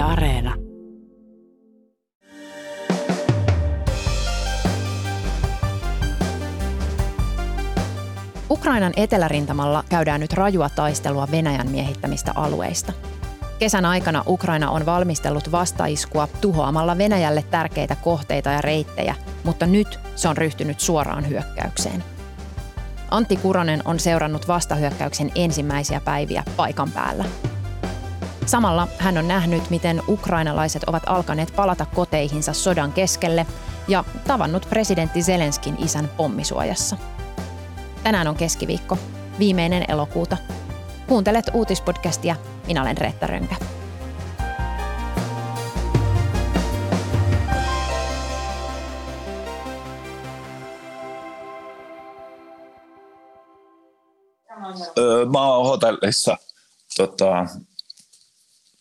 Yle Areena. Ukrainan etelärintamalla käydään nyt rajua taistelua Venäjän miehittämistä alueista. Kesän aikana Ukraina on valmistellut vastaiskua tuhoamalla Venäjälle tärkeitä kohteita ja reittejä, mutta nyt se on ryhtynyt suoraan hyökkäykseen. Antti Kuronen on seurannut vastahyökkäyksen ensimmäisiä päiviä paikan päällä. Samalla hän on nähnyt, miten ukrainalaiset ovat alkaneet palata koteihinsa sodan keskelle ja tavannut presidentti Zelenskyin isän pommisuojassa. Tänään on keskiviikko, viimeinen elokuuta. Kuuntelet uutispodcastia. Minä olen Reetta Rönkä. Mä oon hotellissa.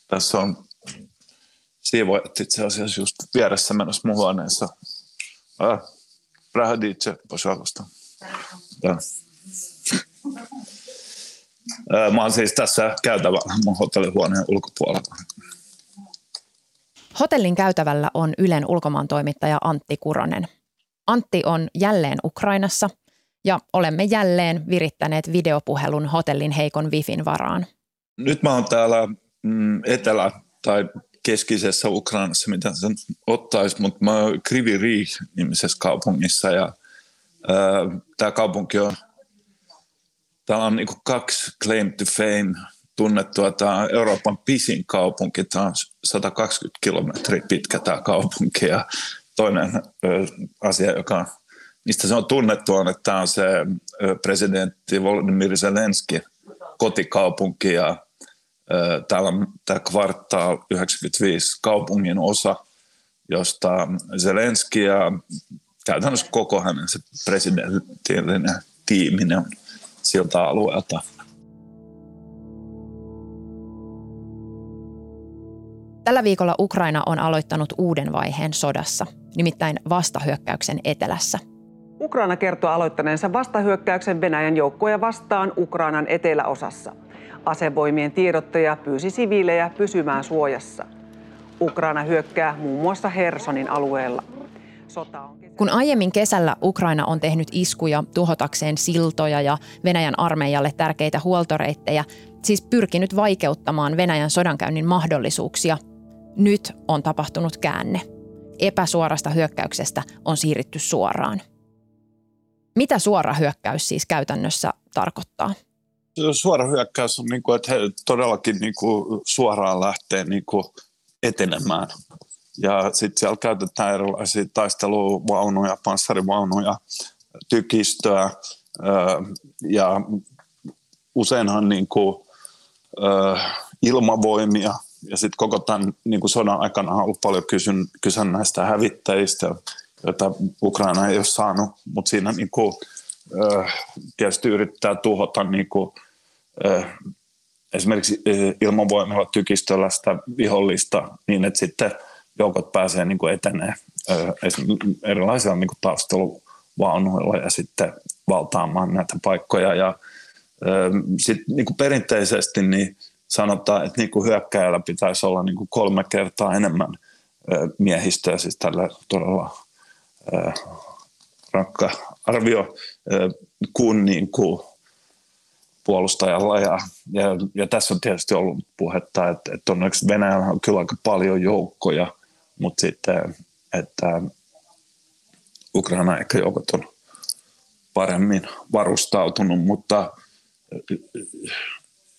Tässä on siivoajat itse asiassa just vieressä menossa mun huoneensa. Prahditse, posalusta. Mä oon siis tässä käytävällä mun hotellihuoneen ulkopuolella. Hotellin käytävällä on Ylen ulkomaantoimittaja Antti Kuronen. Antti on jälleen Ukrainassa ja olemme jälleen virittäneet videopuhelun hotellin heikon wifin varaan. Nyt mä oon täällä etelä- tai keskisessä Ukrainassa, mitä sen ottaisi, mutta mä oon Kryvyi Rih -nimisessä kaupungissa ja tää kaupunki on... Täällä on niinku kaksi claim to fame tunnettua. Tämä on Euroopan pisin kaupunki. Tämä on 120 kilometriä pitkä tämä kaupunki. Ja toinen asia, mistä se on tunnettu, on, että tämä on se presidentti Volodymyr Zelenskyin kotikaupunki. Ja täällä on tämä Kvartal 95 kaupungin osa, josta Zelenski ja käytännössä koko hänen se presidentillinen tiiminen on siltä alueelta. Tällä viikolla Ukraina on aloittanut uuden vaiheen sodassa, nimittäin vastahyökkäyksen etelässä. Ukraina kertoo aloittaneensa vastahyökkäyksen Venäjän joukkoja vastaan Ukrainan eteläosassa. Asevoimien tiedottaja pyysi siviilejä pysymään suojassa. Ukraina hyökkää muun muassa Hersonin alueella. Kun aiemmin kesällä Ukraina on tehnyt iskuja tuhotakseen siltoja ja Venäjän armeijalle tärkeitä huoltoreittejä, siis pyrkinyt vaikeuttamaan Venäjän sodankäynnin mahdollisuuksia, nyt on tapahtunut käänne. Epäsuorasta hyökkäyksestä on siirrytty suoraan. Mitä suora hyökkäys siis käytännössä tarkoittaa? Suora hyökkäys on, että he todellakin suoraan lähtee etenemään. Ja sitten siellä käytetään erilaisia taisteluvaunuja, panssarivaunuja, tykistöä ja useinhan ilmavoimia. Ja sitten koko tämän sodan aikana on ollut paljon kyse näistä hävittäjistä, joita Ukraina ei ole saanut, mutta siinä tietysti yrittää tuhota esimerkiksi ilmavoimilla tykistöllä sitä vihollista niin, että sitten joukot pääsee eteneen erilaisilla tausteluvaunuilla ja sitten valtaamaan näitä paikkoja. Ja sitten perinteisesti niin sanotaan, että hyökkääjällä pitäisi olla 3 kertaa enemmän miehistöä, siis tällä todella rankka arvio kuin puolustajalla. Ja tässä on tietysti ollut puhetta, että onneksi Venäjällä on kyllä aika paljon joukkoja, mutta sitten, että Ukraina ehkä joukot on paremmin varustautunut, mutta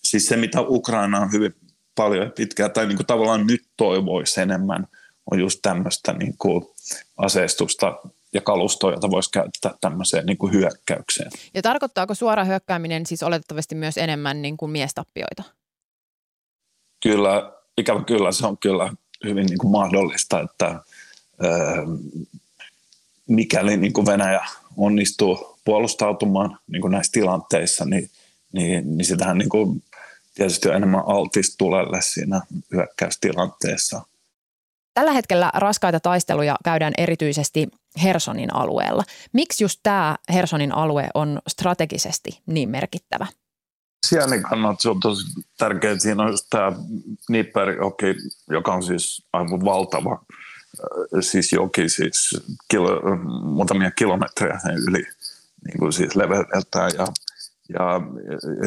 siis se, mitä Ukraina on hyvin paljon pitkään, tai tavallaan nyt toivoisi enemmän, on just tämmöistä aseistusta ja kalustoa, jota voisi käyttää tämmöiseen hyökkäykseen. Ja tarkoittaako suora hyökkääminen siis oletettavasti myös enemmän miestappioita? Kyllä, ikävä kyllä se on kyllä hyvin mahdollista, että mikäli Venäjä onnistuu puolustautumaan näissä tilanteissa, niin sitähän tietysti on enemmän altista tulelle siinä hyökkäystilanteessa. Tällä hetkellä raskaita taisteluja käydään erityisesti Hersonin alueella. Miksi just tämä Hersonin alue on strategisesti niin merkittävä? sijainnin kannalta se on tosi tärkeää. Siinä on just tämä Dnipr-joki, joka on siis aivan valtava. Siis joki, siis muutamia kilometrejä yli niin kuin siis leveydeltään. Ja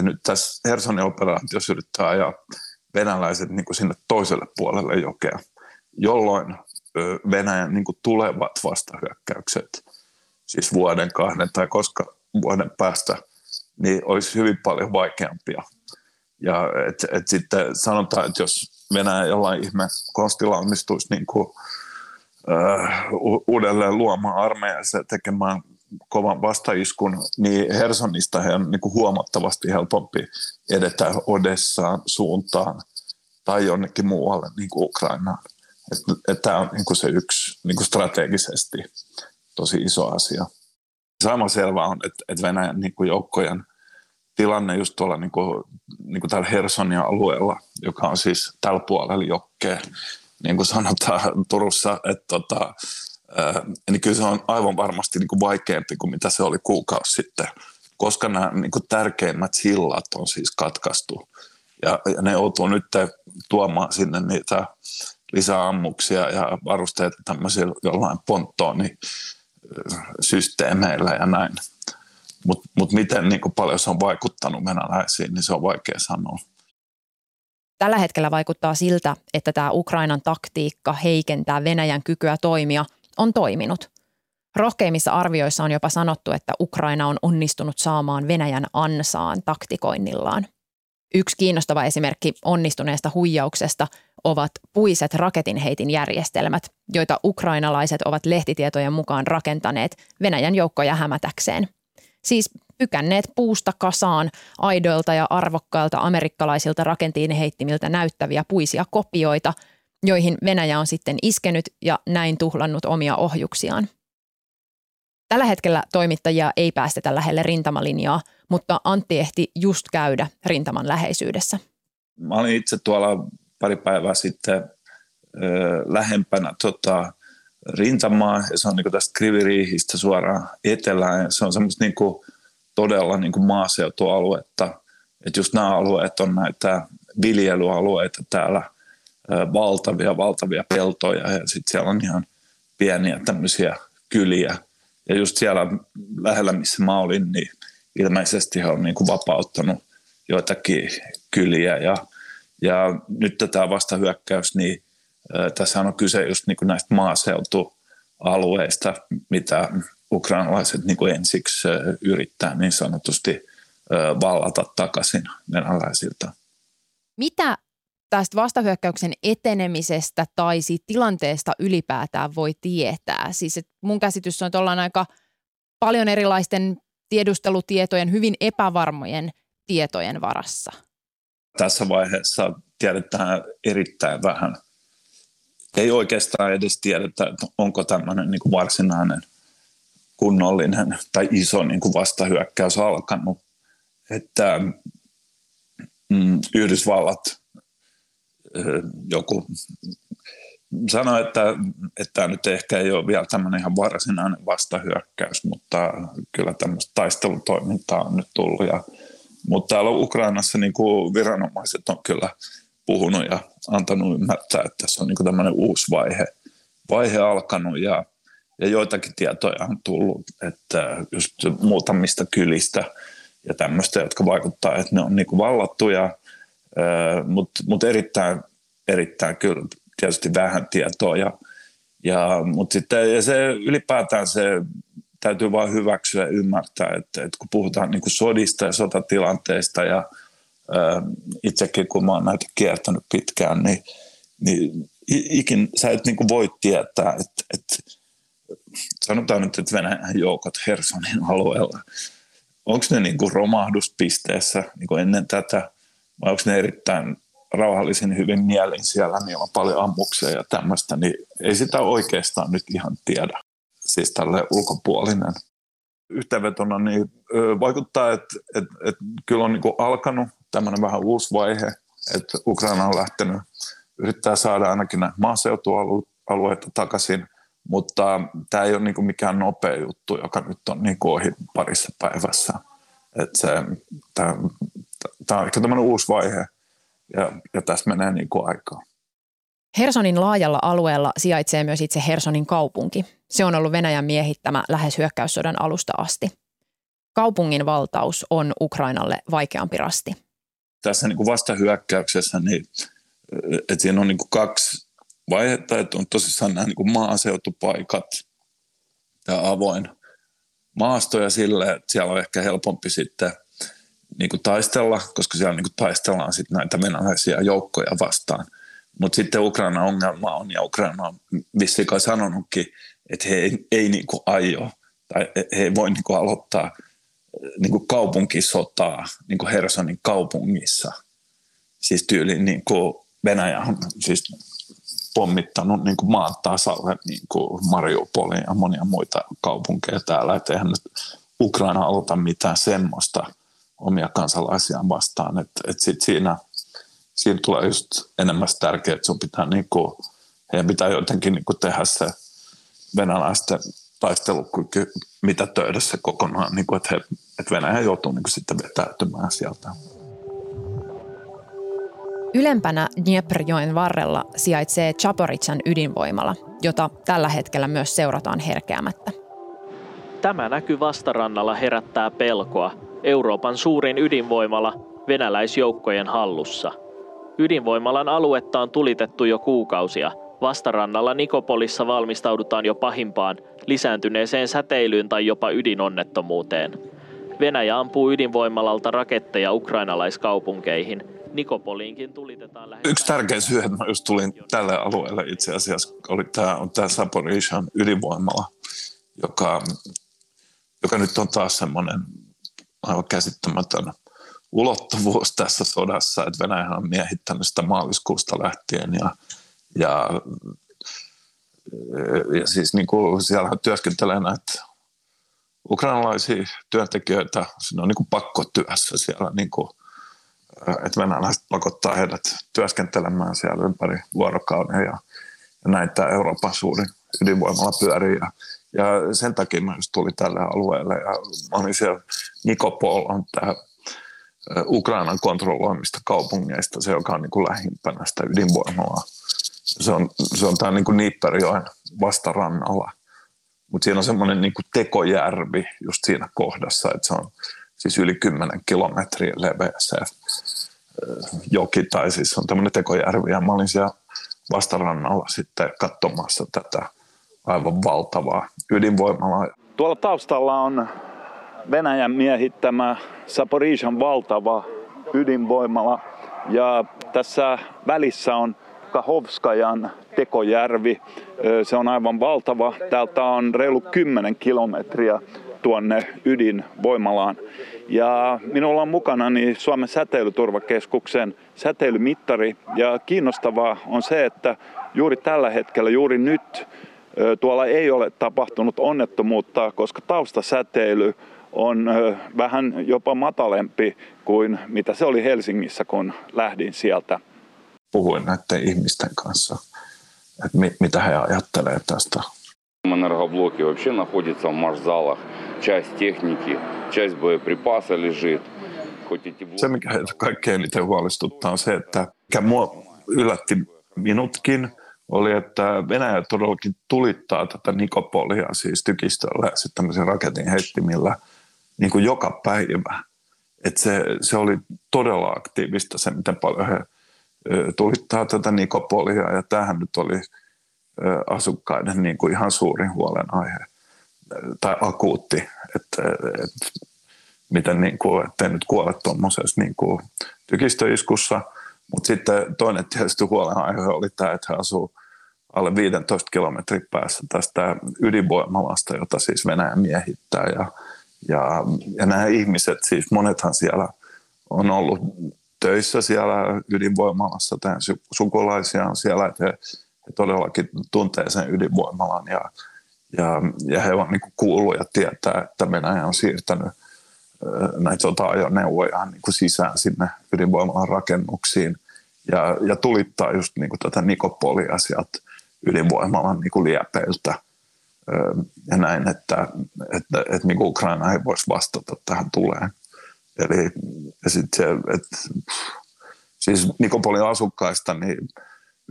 nyt tässä Hersonin operaatiossa yrittää ajaa venäläiset niin kuin sinne toiselle puolelle jokea, jolloin Venäjän niin kuin tulevat vastahyökkäykset, siis vuoden, kahden tai koska vuoden päästä, niin olisi hyvin paljon vaikeampia. Ja et sitten sanotaan, että jos Venäjä jollain ihme konstilla onnistuisi niin kuin, uudelleen luomaan armeijansa ja tekemään kovan vastaiskun, niin Hersonista he on niin kuin huomattavasti helpompi edetä Odessaan suuntaan tai jonnekin muualle niin kuin Ukrainaan. Tämä on niin kuin se yksi niin kuin strategisesti tosi iso asia. Sama selvä on, että Venäjän niin kuin joukkojen tilanne just tuolla niin kuin täällä Hersonin alueella, joka on siis tällä puolella jokkeen, niin kuin sanotaan Turussa, että niin kyllä se on aivan varmasti niin kuin vaikeampi kuin mitä se oli kuukausi sitten, koska nämä niin kuin tärkeimmät sillat on siis katkaistu. Ja ne joutuu nyt tuomaan sinne niitä lisäammuksia ja varusteita tämmöisillä jollain ponttonisysteemeillä ja näin. Mut miten niin kuin paljon se on vaikuttanut venäläisiin, niin se on vaikea sanoa. Tällä hetkellä vaikuttaa siltä, että tämä Ukrainan taktiikka heikentää Venäjän kykyä toimia on toiminut. Rohkeimmissa arvioissa on jopa sanottu, että Ukraina on onnistunut saamaan Venäjän ansaan taktikoinnillaan. Yksi kiinnostava esimerkki onnistuneesta huijauksesta ovat puiset raketinheitin järjestelmät, joita ukrainalaiset ovat lehtitietojen mukaan rakentaneet Venäjän joukkoja hämätäkseen. Siis pykänneet puusta kasaan aidoilta ja arvokkailta amerikkalaisilta raketinheittimiltä näyttäviä puisia kopioita, joihin Venäjä on sitten iskenyt ja näin tuhlannut omia ohjuksiaan. Tällä hetkellä toimittajia ei päästetä lähelle rintamalinjaa, mutta Antti ehti just käydä rintaman läheisyydessä. Mä olin itse tuolla pari päivää sitten lähempänä rintamaa, ja se on niin tästä Kryvyi Rihistä suoraan etelään. Se on semmoista niin todella niin maaseutualuetta, että just nämä alueet on näitä viljelyalueita täällä, valtavia peltoja, ja sitten siellä on ihan pieniä tämmöisiä kyliä. Ja just siellä lähellä, missä mä olin, niin ilmeisesti he on niin kuin vapauttanut joitakin kyliä. Ja nyt tämä vastahyökkäys, niin tässä on kyse just niin kuin näistä maaseutualueista, mitä ukrainalaiset niin kuin ensiksi yrittää niin sanotusti vallata takaisin venäläisiltä. Mitä tästä vastahyökkäyksen etenemisestä tai siitä tilanteesta ylipäätään voi tietää? Siis mun käsitys on, että ollaan aika paljon erilaisten tiedustelutietojen, hyvin epävarmojen tietojen varassa. Tässä vaiheessa tiedetään erittäin vähän. Ei oikeastaan edes tiedetä, että onko tämmöinen niin kuin varsinainen, kunnollinen tai iso niin kuin vastahyökkäys alkanut. Että Yhdysvallat joku sanoi, että nyt ehkä ei ole vielä tämmöinen ihan varsinainen vastahyökkäys, mutta kyllä tämmöistä taistelutoimintaa on nyt tullut. Mutta täällä Ukrainassa niin kuin viranomaiset on kyllä puhunut ja antanut ymmärtää, että tässä on niin kuin tämmöinen uusi vaihe alkanut ja joitakin tietoja on tullut, että just muutamista kylistä ja tämmöistä, jotka vaikuttaa, että ne on niin kuin vallattuja. Mutta erittäin kyllä tietysti vähän tietoa, mutta se ylipäätään se täytyy vain hyväksyä ja ymmärtää, että kun puhutaan niin kuin sodista ja sotatilanteista ja itsekin kun mä oon näitä kiertänyt pitkään, niin ikin sä et niin kuin voi tietää, että sanotaan nyt, että Venäjän joukot Hersonin alueella, onko ne niin kuin romahduspisteessä niin kuin ennen tätä, vai onko ne erittäin rauhallisin hyvin mielin siellä, niin on paljon ammuksia ja tämmöistä, niin ei sitä oikeastaan nyt ihan tiedä, siis tälle ulkopuolinen. Yhteenvetona niin vaikuttaa, että kyllä on niin kuin alkanut tämmöinen vähän uusi vaihe, että Ukraina on lähtenyt, yrittää saada ainakin näitä maaseutualueita takaisin, mutta tämä ei ole niin kuin mikään nopea juttu, joka nyt on niin kuin ohi parissa päivässä, että se Tämä on ehkä tämmöinen uusi vaihe ja tässä menee niin kuin aikaa. Hersonin laajalla alueella sijaitsee myös itse Hersonin kaupunki. Se on ollut Venäjän miehittämä lähes hyökkäyssodan alusta asti. Kaupungin valtaus on Ukrainalle vaikeampi rasti. Tässä niin kuin vastahyökkäyksessä niin, että siinä on niin kuin kaksi vaihetta. Että on tosissaan nämä niin kuin maaseutupaikat, tämä avoin maasto ja sille, että siellä on ehkä helpompi sitten niin kuin taistella, koska siellä niin kuin taistellaan sitten näitä venäläisiä joukkoja vastaan. Mutta sitten Ukraina ongelma on, ja Ukraina on vissiin kai sanonutkin, että he ei niinku aio, tai he ei voi niinku aloittaa niinku kaupunkisotaa niinku Hersonin kaupungissa. Siis tyyliin niinku Venäjä on siis pommittanut niinku maan tasalle niinku Mariupolia ja monia muita kaupunkeja täällä. Et eihän nyt Ukraina aloita mitään semmoista omia kansalaisiaan vastaan, että sitten siinä tulee just enemmän tärkeää, että heidän pitää jotenkin niinku tehdä se venäläisten taistelukyky mitätöidässä kokonaan, niinku, että Venäjä joutuu niinku sitten vetäytymään sieltä. Ylempänä Dnieprjoen varrella sijaitsee Zaporizhzhian ydinvoimala, jota tällä hetkellä myös seurataan herkeämättä. Tämä näky vastarannalla herättää pelkoa. Euroopan suurin ydinvoimala venäläisjoukkojen hallussa. Ydinvoimalan aluetta on tulitettu jo kuukausia. Vastarannalla Nikopolissa valmistaudutaan jo pahimpaan, lisääntyneeseen säteilyyn tai jopa ydinonnettomuuteen. Venäjä ampuu ydinvoimalalta raketteja ukrainalaiskaupunkeihin. Nikopoliinkin tulitetaan lähes... Yksi tärkeä syy, että mä just tulin tälle alueelle itse asiassa, oli tämä Zaporizhzhian ydinvoimala, joka nyt on taas semmoinen aivan käsittämätön ulottuvuus tässä sodassa, että Venäjä on miehittänyt sitä maaliskuusta lähtien ja siis niin kuin siellä työskentelee näitä ukrainalaisia työntekijöitä, siinä on niin kuin pakkotyössä siellä, niin kuin, että venäläiset pakottaa heidät työskentelemään siellä ympäri vuorokauden ja näitä Euroopan suurin ydinvoimalla pyörii ja sen takia mä just tulin tälle alueelle ja mä olin siellä, Nikopol on tämä Ukrainan kontrolloimista kaupungeista, se joka on niin kuin lähimpänä sitä ydinvoimalaa. Se on tämä niin kuin Dnipperjoen vastarannalla, mutta siinä on semmoinen niin kuin tekojärvi just siinä kohdassa, että se on siis yli 10 kilometriä leveä se joki, tai siis on tämmöinen tekojärvi, ja mä olin siellä vastarannalla sitten katsomassa tätä aivan valtavaa ydinvoimalaa. Tuolla taustalla on Venäjän miehittämä Zaporizhzhian valtava ydinvoimala ja tässä välissä on Kahovskajan tekojärvi. Se on aivan valtava. Täältä on reilu 10 kilometriä tuonne ydinvoimalaan. Ja minulla on mukanani Suomen säteilyturvakeskuksen säteilymittari ja kiinnostavaa on se, että juuri tällä hetkellä, juuri nyt tuolla ei ole tapahtunut onnettomuutta, koska taustasäteily on vähän jopa matalempi kuin mitä se oli Helsingissä, kun lähdin sieltä. Puhuin näiden ihmisten kanssa, että mitä he ajattelee tästä. Энергоблоки вообще находятся в марш-залах. Часть техники, часть боеприпаса лежит. Se, mikä heitä kaikkein eniten huolestuttaa, on se, että mikä mua yllätti minutkin, oli, että Venäjä todellakin tulittaa tätä Nikopolia, siis tykistöllä ja sitten tämmöisen raketin heittimillä, niin kuin joka päivä. Että se oli todella aktiivista se, miten paljon he tulittaa tätä Nikopolia, ja tämähän nyt oli asukkaiden niin kuin ihan suurin huolenaihe, tai akuutti, että miten niin kuin, ettei nyt kuole tuommoisessa niin kuin tykistöiskussa. Mutta sitten toinen tietysti huolenaihe oli tämä, että he asuu alle 15 kilometrin päässä tästä ydinvoimalasta, jota siis Venäjä miehittää. Ja nämä ihmiset, siis monethan siellä on ollut töissä siellä ydinvoimalassa, tämän sukulaisia on siellä, että he todellakin tuntee sen ydinvoimalan ja he on niin kuin kuullut ja tietää, että Venäjä on siirtänyt näitä sota-ajoneuvoja niin kuin sisään sinne ydinvoimalan rakennuksiin ja tulittaa just niin kuin tätä Nikopolia sieltä ydinvoimalan niin kuin liepeiltä ja näin, että niin kuin Ukraina ei voisi vastata tähän tuleen. Eli sitten siis Nikopolin asukkaista niin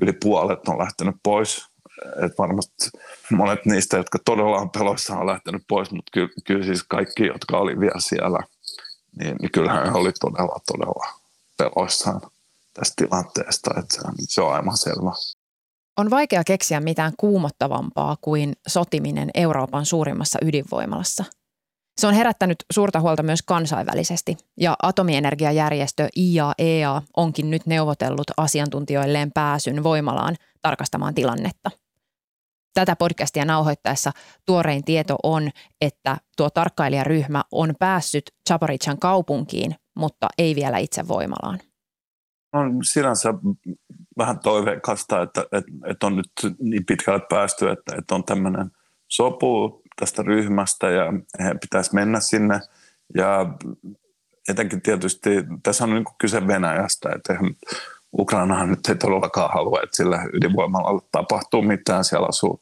yli puolet on lähtenyt pois. Et varmasti monet niistä, jotka todella on peloissaan, on lähtenyt pois, mutta kyllä siis kaikki, jotka oli vielä siellä, niin kyllähän he oli todella peloissaan tästä tilanteesta. Et se on aivan selvä. On vaikea keksiä mitään kuumottavampaa kuin sotiminen Euroopan suurimmassa ydinvoimalassa. Se on herättänyt suurta huolta myös kansainvälisesti, ja atomienergiajärjestö IAEA onkin nyt neuvotellut asiantuntijoilleen pääsyn voimalaan tarkastamaan tilannetta. Tätä podcastia nauhoittaessa tuorein tieto on, että tuo tarkkailijaryhmä on päässyt Zaporizhzhian kaupunkiin, mutta ei vielä itse voimalaan. On sinänsä vähän toiveikasta, että on nyt niin pitkälle päästy, että on tämmöinen sopu tästä ryhmästä ja pitäisi mennä sinne. Ja etenkin tietysti, tässä on niin kuin kyse Venäjästä, että Ukrainahan nyt ei todellakaan halua, että sillä ydinvoimalla tapahtuu mitään. Siellä asuu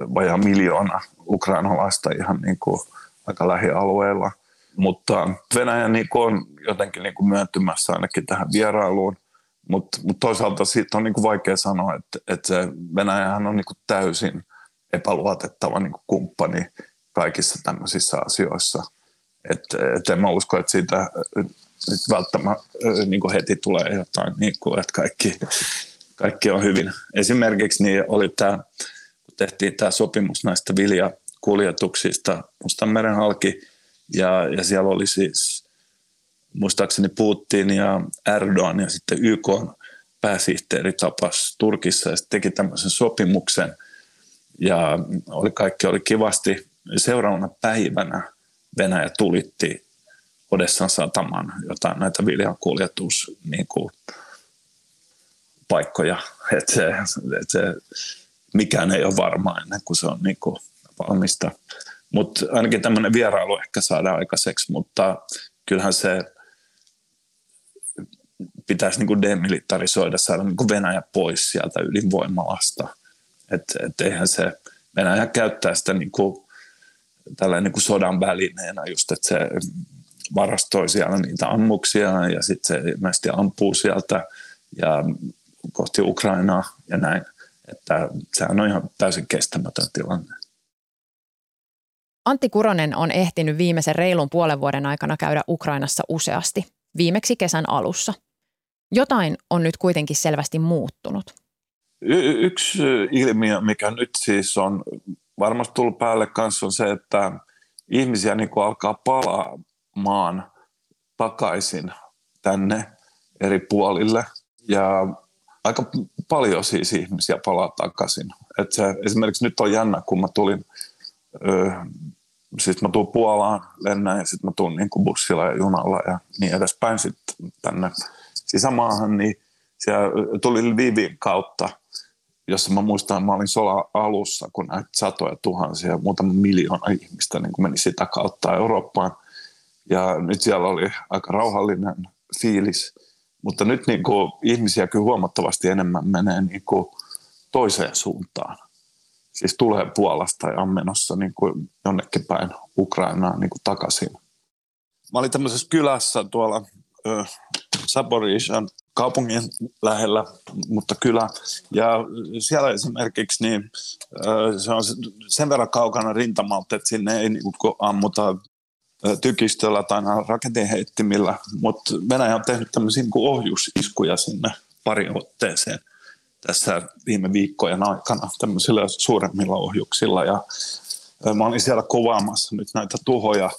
vajaa 1 miljoona ukrainalaista ihan niin kuin aika lähialueella. Mutta Venäjä niin kuin on jotenkin niin kuin myöntymässä ainakin tähän vierailuun. Mutta toisaalta siitä on niin kuin vaikea sanoa, että se Venäjähän on niin kuin täysin epäluotettava niin kuin kumppani kaikissa tämmöisissä asioissa. Että en mä usko, että siitä nyt välttämättä niin kuin heti tulee jotain, niin kuin, että kaikki on hyvin. Esimerkiksi niin oli tämä, kun tehtiin tämä sopimus näistä viljakuljetuksista Mustanmeren halki, ja siellä oli siis muistaakseni Putin ja Erdoğan ja sitten YK pääsihteeri tapas Turkissa ja teki tämmöisen sopimuksen. Ja kaikki oli kivasti. Seuraavana päivänä Venäjä tulitti Odessan satamaan jotain näitä viljakuljetuspaikkoja. Mikään ei ole varmaa ennen kuin se on niin kuin valmista. Mutta ainakin tämmöinen vierailu ehkä saadaan aikaiseksi, mutta kyllähän se pitäisi niin kuin demilitarisoida, saada niin kuin Venäjä pois sieltä ydinvoimalasta. Että eihän se, Venäjä käyttää sitä niin kuin, tällainen niin kuin sodan välineenä just, että se varastoi siellä niitä ammuksia ja sitten se ilmeisesti ampuu sieltä ja kohti Ukrainaa ja näin. Että sehän on ihan täysin kestämätön tilanne. Antti Kuronen on ehtinyt viimeisen reilun puolen vuoden aikana käydä Ukrainassa useasti, viimeksi kesän alussa. Jotain on nyt kuitenkin selvästi muuttunut. Yksi ilmiö, mikä nyt siis on varmasti tullut päälle kanssa, on se, että ihmisiä niin kuin alkaa palaamaan takaisin tänne eri puolille. Ja aika paljon siis ihmisiä palaa takaisin. Esimerkiksi nyt on jännä, kun mä tulin, siis mä tuun Puolaan, lennän ja sitten mä tuun niin kuin bussilla ja junalla ja niin edespäin sitten tänne sisämaahan, niin siellä tuli Lvivin kautta, jossa mä muistan, että mä olin sodan alussa, kun näitä satoja tuhansia, muutama miljoona ihmistä niin meni sitä kautta Eurooppaan. Ja nyt siellä oli aika rauhallinen fiilis. Mutta nyt niin kuin, ihmisiä kyllä huomattavasti enemmän menee niin kuin, toiseen suuntaan. Siis tulee Puolasta ja on menossa niin kuin, jonnekin päin Ukrainaan niin kuin, takaisin. Mä olin tämmöisessä kylässä tuolla Zaporizhzhian kaupungin lähellä, mutta kylä. Ja siellä esimerkiksi niin, se on sen verran kaukana rintamalta, että sinne ei niin kuin, ammuta tykistöllä tai raketinheittimillä, mutta Venäjä on tehnyt tämmöisiä niin kuin ohjusiskuja sinne pari otteeseen tässä viime viikkojen aikana tämmöisillä suuremmilla ohjuksilla. Ja mä olin siellä kuvaamassa nyt näitä tuhoja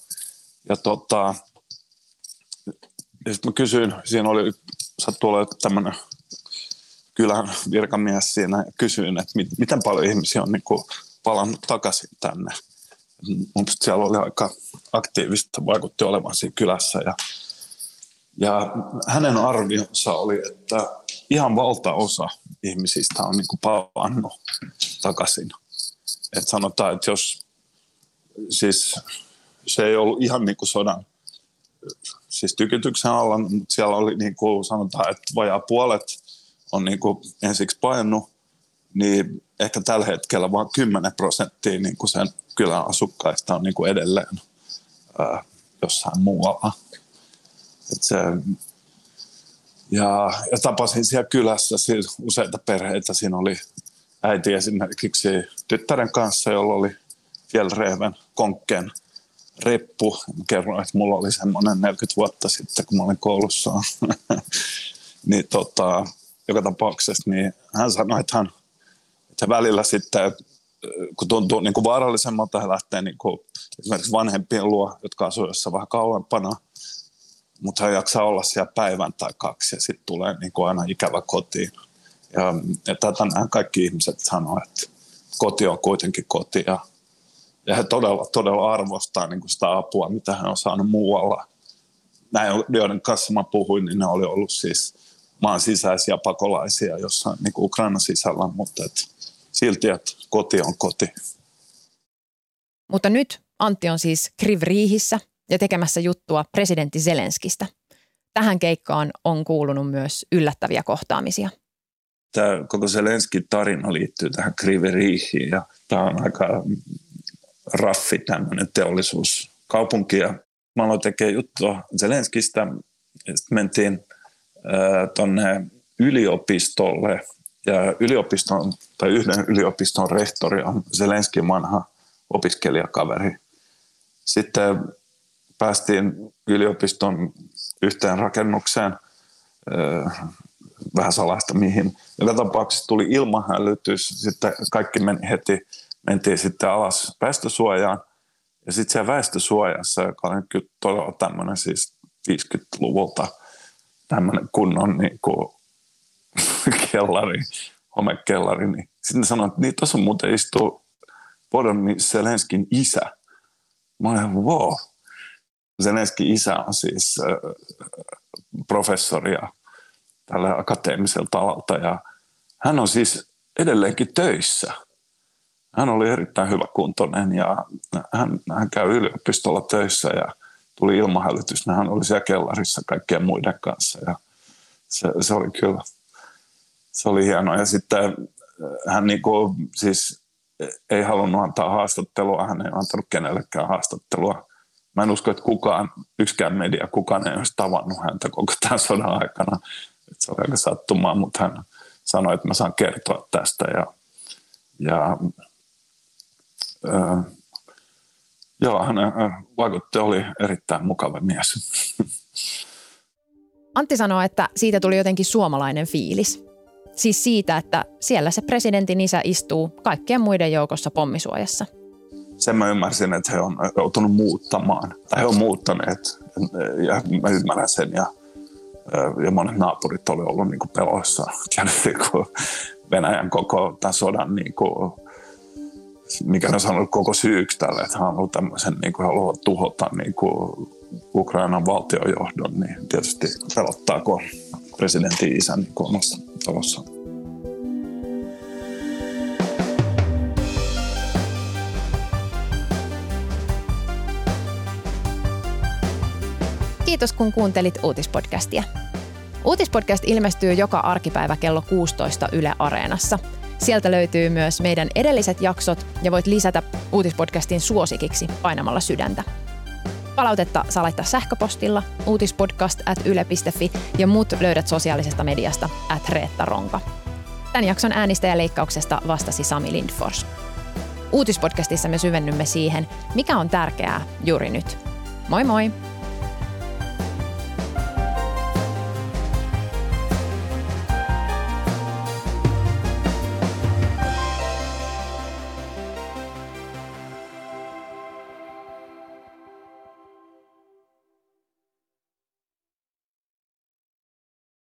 ja sitten mä kysyin, siinä oli sattu olla tämmöinen kylän virkamies siinä ja kysyin, että miten paljon ihmisiä on niin kuin palannut takaisin tänne. Mun siellä oli aika aktiivista, vaikutti olevan siinä kylässä. Ja hänen arvionsa oli, että ihan valtaosa ihmisistä on niin kuin palannut takaisin. Et sanotaan, että jos siis se ei ollut ihan niin kuin sodan, siis tykytyksen alla, mutta siellä oli niin kuin sanotaan, että vajaa puolet on niin kuin ensiksi paennut, niin ehkä tällä hetkellä vaan 10% niin kuin sen kylän asukkaista on niin kuin edelleen jossain muualla. Ja tapasin siellä kylässä useita perheitä. Siinä oli äiti esimerkiksi tyttären kanssa, jolla oli Fjällräven konkkeen reppu. Kerroin, että mulla oli semmoinen 40 vuotta sitten, kun mä olin koulussa. Niin joka tapauksessa niin hän sanoi, että hän välillä sitten, kun tuntuu niin kuin vaarallisemmalta, hän lähtee niin kuin esimerkiksi vanhempien luo, jotka asuu jossain vähän kauempana, mutta hän jaksaa olla siellä päivän tai kaksi ja sitten tulee niin kuin aina ikävä kotiin. Ja tätä nämä kaikki ihmiset sanoo, että koti on kuitenkin koti ja he todella arvostaa niin kuin sitä apua, mitä hän on saanut muualla. Näin, joiden kanssa mä puhuin, niin ne oli ollut siis maan sisäisiä pakolaisia jossain niin kuin Ukrainan sisällä, mutta silti, että koti on koti. Mutta nyt Antti on siis Kryvyi Rihissä ja tekemässä juttua presidentti Zelenskistä. Tähän keikkaan on kuulunut myös yllättäviä kohtaamisia. Tämä koko Zelenskin tarina liittyy tähän Kryvyi Rihiin ja tämä on aika raffi tämmöinen teollisuuskaupunki. Ja mä aloin tekemään juttua Zelenskistä ja sitten mentiin tuonne yliopistolle. Ja yhden yliopiston rehtori on Zelenskin vanha opiskelijakaveri. Sitten päästiin yliopiston yhteen rakennukseen, vähän salaista mihin. Joka tapauksessa tuli ilmahälytys, sitten kaikki mentiin sitten alas väestösuojaan. Ja sitten siellä väestösuojassa, joka oli kyllä todella tämmöinen siis 50-luvulta tämmöinen kunnon niin kuin homekellari, niin sitten sanoin, että niin tuossa muuten istuu Volodymyr Zelenskin isä. Mä olin, wow. Zelenskin isä on siis professori ja tällä akateemiselta alalta ja hän on siis edelleenkin töissä. Hän oli erittäin hyväkuntoinen ja hän käy yliopistolla töissä ja tuli ilmahälytys. Hän oli siellä kellarissa kaikkien muiden kanssa ja se oli kyllä. Se oli hienoa. Ja sitten hän siis ei halunnut antaa haastattelua, hän ei antanut kenellekään haastattelua. Mä en usko, että yksikään media ei olisi tavannut häntä koko tämän sodan aikana. Se oli aika sattumaa, mutta hän sanoi, että mä saan kertoa tästä. Ja hän vaikutti, oli erittäin mukava mies. Antti sanoi, että siitä tuli jotenkin suomalainen fiilis. Siis siitä, että siellä se presidentin isä istuu kaikkien muiden joukossa pommisuojassa. Sen mä ymmärsin, että he on joutunut muuttamaan. Tai he on muuttaneet ja mä ymmärrän sen. Ja monet naapurit oli ollut niin kuin peloissa. Ja niin kuin Venäjän koko tämän sodan, niin kuin, mikä ne on sanonut koko syyksi tälle, että hän on ollut tämmöisen, niin kuin he haluavat tuhota niin kuin Ukrainan valtionjohdon, niin tietysti pelottaako presidentin isän omassa talossa. Kiitos kun kuuntelit Uutispodcastia. Uutispodcast ilmestyy joka arkipäivä kello 16 Yle Areenassa. Sieltä löytyy myös meidän edelliset jaksot ja voit lisätä Uutispodcastin suosikiksi painamalla sydäntä. Palautetta saa laittaa sähköpostilla uutispodcast@yle.fi ja muut löydät sosiaalisesta mediasta @Reetta Ronka. Tämän jakson äänistä ja leikkauksesta vastasi Sami Lindfors. Uutispodcastissa me syvennymme siihen, mikä on tärkeää juuri nyt. Moi moi!